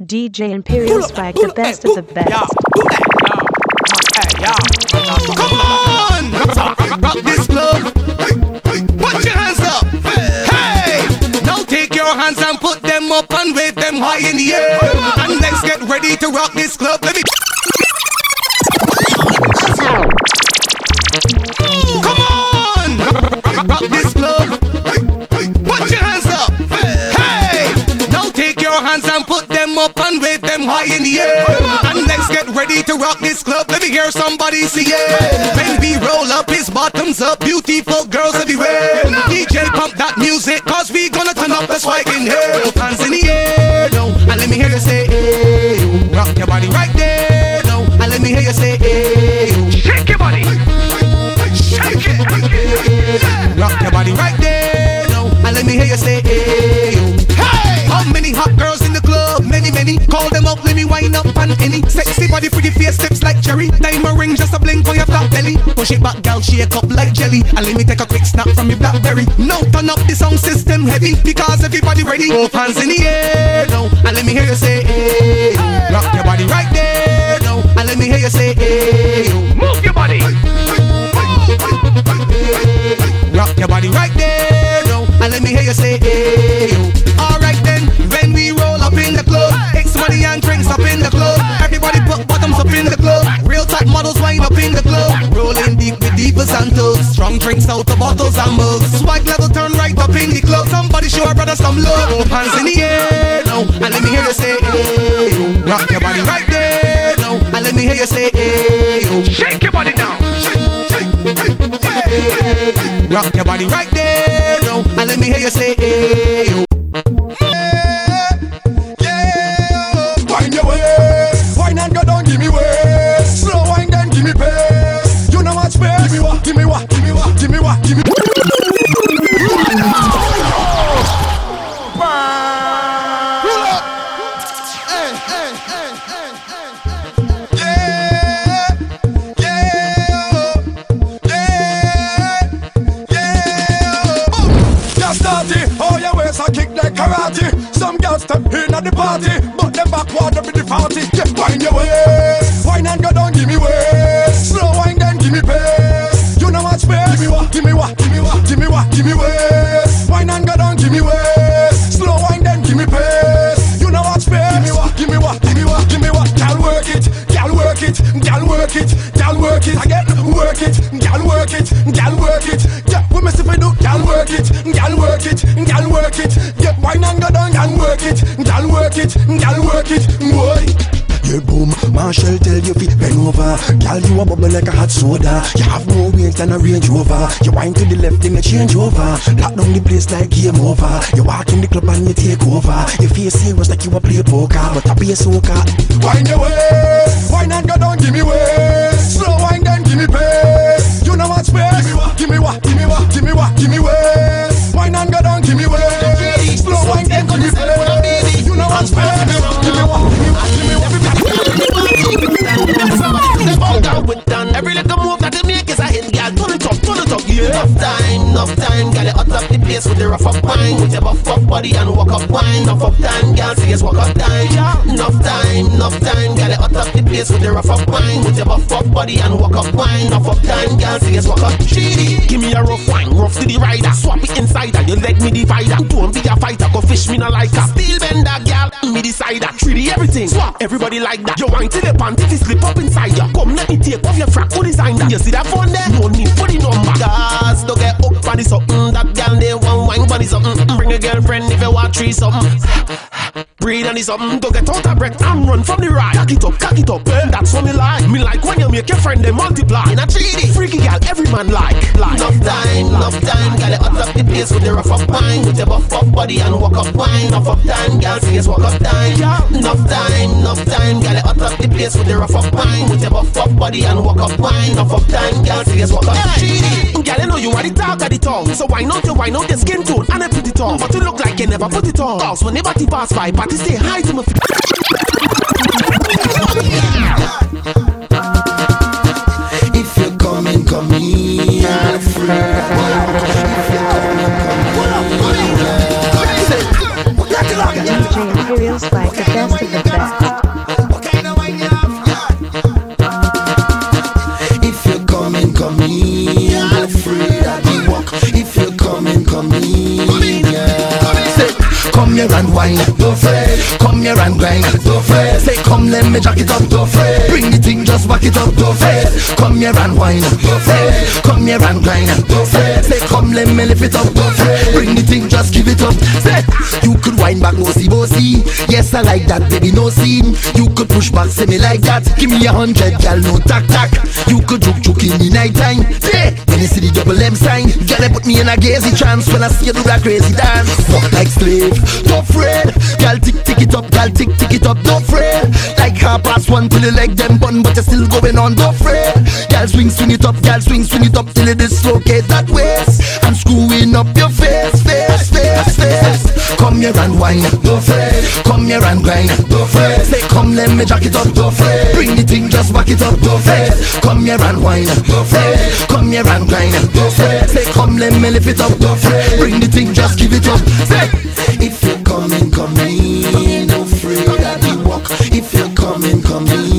DJ Imperial Swag, the best of the best. Come on! Rock this club. Put your hands up. Hey! Now take your hands and put them up and wave them high in the air. And let's get ready to rock this club. Let me... Come on! Rock this club. Put your hands up. Hey! Now take your hands and put them up and wave them high in the air. And let's get ready to rock this club. Let me hear somebody say yeah. When we roll up, his bottoms up. Beautiful girls everywhere. DJ pump that music, cause we gonna turn up the swag in here. Hands in the air, no. And let me hear you say hey, you. Rock your body right there, no. And let me hear you say hey, you. Shake your body. Shake it. Rock your body right there, no. And let me hear you say hey, you. Hey! How many hot girls in the club? Many, many. Call them up, let me wind up on any. Sexy body, pretty face, tips like cherry. Diamond ring, just a blink for your flat belly. Push it back, gal, shake up like jelly. And let me take a quick snap from your BlackBerry. Now turn up the sound system heavy, because everybody ready. Both hands in the air, no. And let me hear you say hey, hey. Rock your body right there, no. And let me hear you say hey, you. Move your body. Rock your body right there, no. And let me hear you say hey, yo. Alright then, when we roll up in the club, X money and drinks up in the club. Everybody put bottoms up in the club. Real top models wind up in the club. Rolling deep with deeper sandals. Strong drinks out of bottles and mugs. Swag level turn right up in the club. Somebody show our brother some love. Hands in the air, no. And let me hear you say hey, yo. Rock your body right there, no. And let me hear you say hey, yo. Shake your body now. Rock your body right there, no. And let me hear you say hey, yo. Yeah, yeah. Wind your waist. Wine and go down, give me waist. Slow wine then give me pace. You know what's best. Give me what, give me what, give me what, give me what, give me what. Step in at the party, but them backward up in the party. Just wind your waist, wine and go down, give me waist. Slow wine then give me pace. You know what's best. Give me what, give me what, give me what, give me what, give me waist. Wine and go down, give me waist. Slow wine then give me pace. You know what's best. Give me what, give me what, give me what, give me what. Gal work it, gal work it, gal work it, gal work it. Again, work it, gal work it, gal work it. Yeah, we must if we do, gal work it, gal work it, gal work it. Yeah, wine and go down. Gal work it, gal work it, boy. Yeah, boom, Marshall tell you fi bend over. Gal, you a bubble like a hot soda. You have more weight than a Range Rover. You wind to the left and you change over. Lock down the place like game over. You walk in the club and you take over. Your face serious like you a play poker, but I play soccer. Wind your waist, wine and go down, give me waist. Slow wine then give me pace. You know what's best. Give me what, give me what, give me what, give me waist. Wine and go down, give me waist. Slow wine then give me pace. Give me one, give me one. Every little move that they make is a hit, girl. Turn it up, yeah. Enough time, girl. You hot up the place with the rough up wine, with your buff up body and walk up wine. Enough up time, girl. Say it's walk up time. Enough time, girl. You hot up the place with the rough up wine, with your buff up body and walk up wine. Enough up time, girl. Say it's walk up. Give me a rough wine, rough to the rider. Swap it insider, you let me divider. Don't be a fighter, go fish me not like a steel bender, girl. Me decide that 3D everything. Swap everybody like that. You want to the panty if you slip up inside ya. Come let me take off your frack. Who designed that? You see that phone there? No need for the number. Guys, don't get up on the something. That gal they want wine body something. Bring a girlfriend if you want three something. Breathe on the something. Don't get out of breath and run from the ride. Cock it up. That's what me like. Me like when you make your friend they multiply. In a 3D freaky gal, every man like. Enough time. Gal it up the place with the rough up wine, with the buff up body and walk up wine. Enough up time, gal see walk up time, yeah. Enough time, girl. Hot up the place with the rough up wine, with your buff up body and walk up wine. Enough up time, girl. Serious walk up. Hey. Girl, I know you are the talk of the tongue, so why not the skin tone and I put it on, but you look like you never put it on. Cause when everybody pass by, but you say hi to my. If you're coming, come here, friend. Imperial Spike, the best of the best. there and grind. Don't fret. Say come let me jack it up. Don't fret. Bring the thing just back it up. Don't fret. Come here and whine. Don't fret. Come here and grind. Don't fret. Say come let me lift it up. Don't fret. Bring the thing just give it up. Say you could whine back no see bossy. Yes I like that baby no scene. You could push back say me like that. Give me 100 gal no tack tack. You could juke juke in the night time. Say when you see the double M sign. Gotta put me in a gazy trance when I see you do that crazy dance. Walk like slave. Don't fret. Gal tick tick it up. Gal tick tick it up. Don't fret. Like 1:30 till you like them bun, but you're still going on. Don't fret. Gal swing swing it up. Gal swing swing it up till you dislocate that waist. I'm screwing up your face, face, face, face. Come here and whine. Don't fret. Come here and grind. Don't fret. Say come let me jack it up. Don't fret. Bring the thing just back it up. Don't fret. Come here and whine. Don't fret. Come here and grind. Don't fret. Say come let me lift it up. Don't fret. Bring the thing just give it up. Say if you're coming, come in. Don't fret that we walk. If you're coming, come in.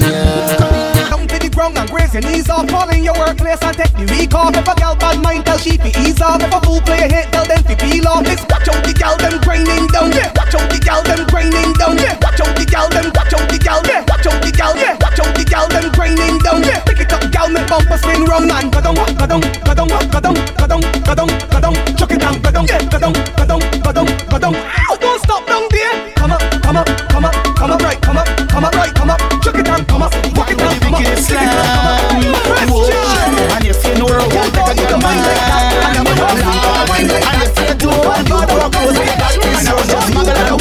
Down to the ground and graze your knees off. Fall in your workplace and take the week off. If a gal bad mind, tell she fi ease off. If a fool play a hit, tell them fi peel off. It's watch out the gal them grinding down. Yeah. Watch out the gal them grinding down. Yeah. Watch out the gal them. Watch out the gal. Yeah. Watch out the gal. Yeah. Watch out the gal them grinding down. Yeah. Pick it up, gal, make bumper spin round and go down, go down, go down, go down, go down, go down, go down. Chuck it down, go down, go down, go down. Ow, don't stop down there. Come up, come up, come up, come up right, come up, come up right, come up. Chuck it down, come up, walk it down, come up, stick it up, come up. And if you know you can't take a girl mind like that, and if you do, and you don't go like that, it's your job, you're gonna go like that.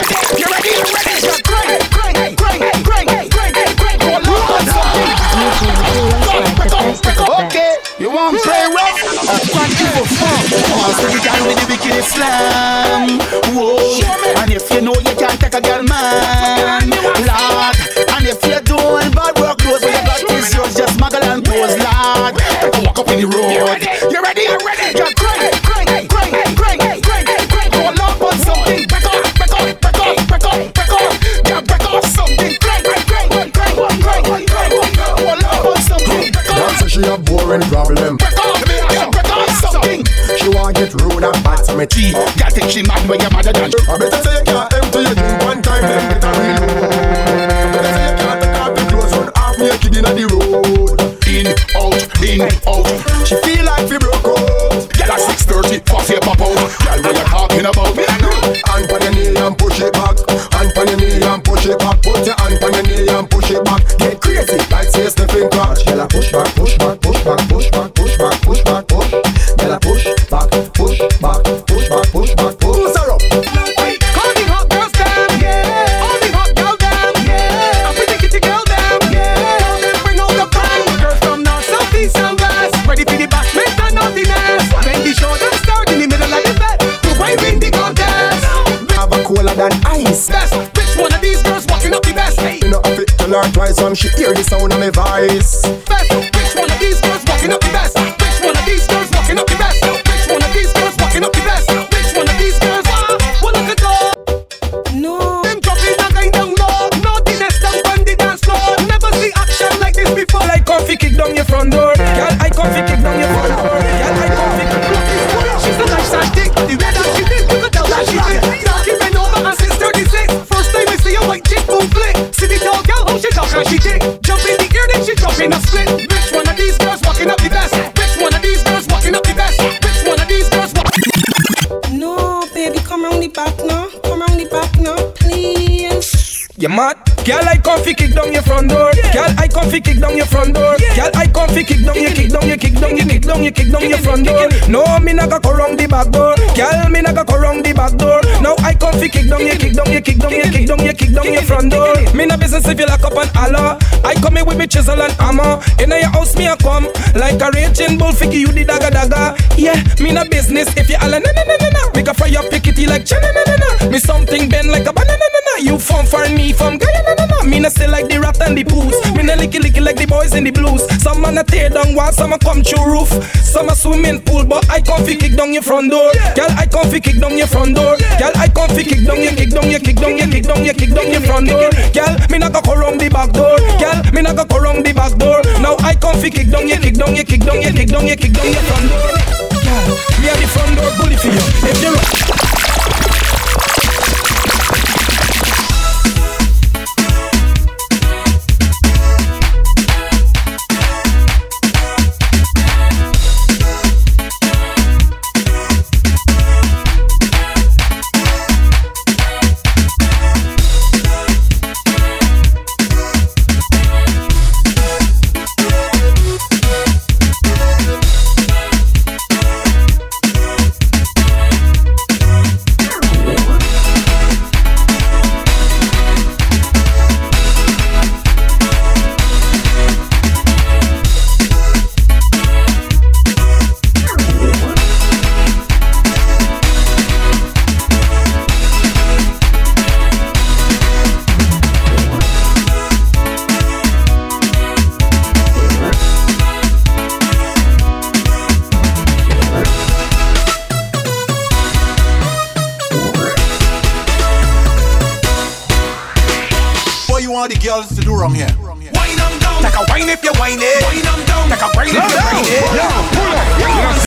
You're ready, you're ready, just crank, crank, crank, crank, crank, crank. Okay, you want play well? Crank, you with the bikini slam. Whoa. And if you know you can't take a girl man, lad. And if you doing bad work clothes, when you got this yours, just smuggle and pose, lad. Walk up in the road. You ready? You ready? You ready? You're crank, crank, crank, crank, crank, crank. Roll up on something. Back up, back up, back up, back up, back up. Yeah, back up something. Crank, crank, crank, crank, crank, crank, crank. Roll up on something. Back up. That's actually a boring problem. Back up. She want get rude and bad to me tea. Girl think she mad when you're madder than she. I better say you can't empty your drink one time, then get a real load. Better say you can't take off the clothes on half me a kid inna the road. In, out, in, out. She feel like we broke up. Girl at 6:30, pass your pop out. Girl what you talking about? Hand on your knee and push it back. Hand on your knee and push it back. Put your hand on your knee and push it back. Get crazy like say Stephen Crouch. Girl I push back, push back, push back, push back, push back, push back, push. Girl I push. Twice when she hear the sound of my voice. Best, which one of these girls walking up the best? Which one of these girls walking up the best? Which one of these girls walking up the best? Which one of these girls are? One of the door. No. Them dropping that guy down low. No dinners down on the dance floor. Never see action like this before. Like coffee kick down your front door. Girl, I coffee kick down your front door. Girl, I coffee kick down your front door. She's a nice and thick. The way that she did, you could tell that she did. She been over and since 36. First time I see a white chick boom flick. See the dog. She talk and she dig. Jump in the air then she drop in a split. Which one of these girls walking up the best? Which one of these girls walking up the best? Which one of these girls walking? No, baby, come round the back now. Come round the back now, please. You mad? Girl, I coffee kick down your front door. Girl, I coffee kick down your front door. Girl, I coffee kick down your kick down your kick down your kick down your kick down your front door. No, me naga go round the back door. Girl, me naga go round the back door. Now I coffee kick down your kick down your kick down your kick down your kick down your front door. Me na business if you lock up an Allah. I come in with me chisel and hammer. Inna your house me a come like a raging bull. Figgy you the daga daga. Yeah, me na business if you Allah na na na na. Me go fry your pickety like chana na na na. Me something bend like a banana na na. You fun for me from Guyana. Me na still like the rat and the poos. Me na licky licky like the boys in the blues. Some man a tear down wall, some a come through roof. Some a swimming pool, but I come fi kick down your front door. Girl, I come fi kick down your front door. Girl, I come fi kick down your kick down your kick down your kick down your kick down your front door. Girl, me na go round the back door. Girl, me na go round the back door. Now I come fi kick down your kick down your kick down your kick down your kick down your front door. Girl, me a the front door bully for you. If you all the girls to do wrong here. Wine on down. Take a wine if you whine it. Wine on down. Take a wine if you whine it.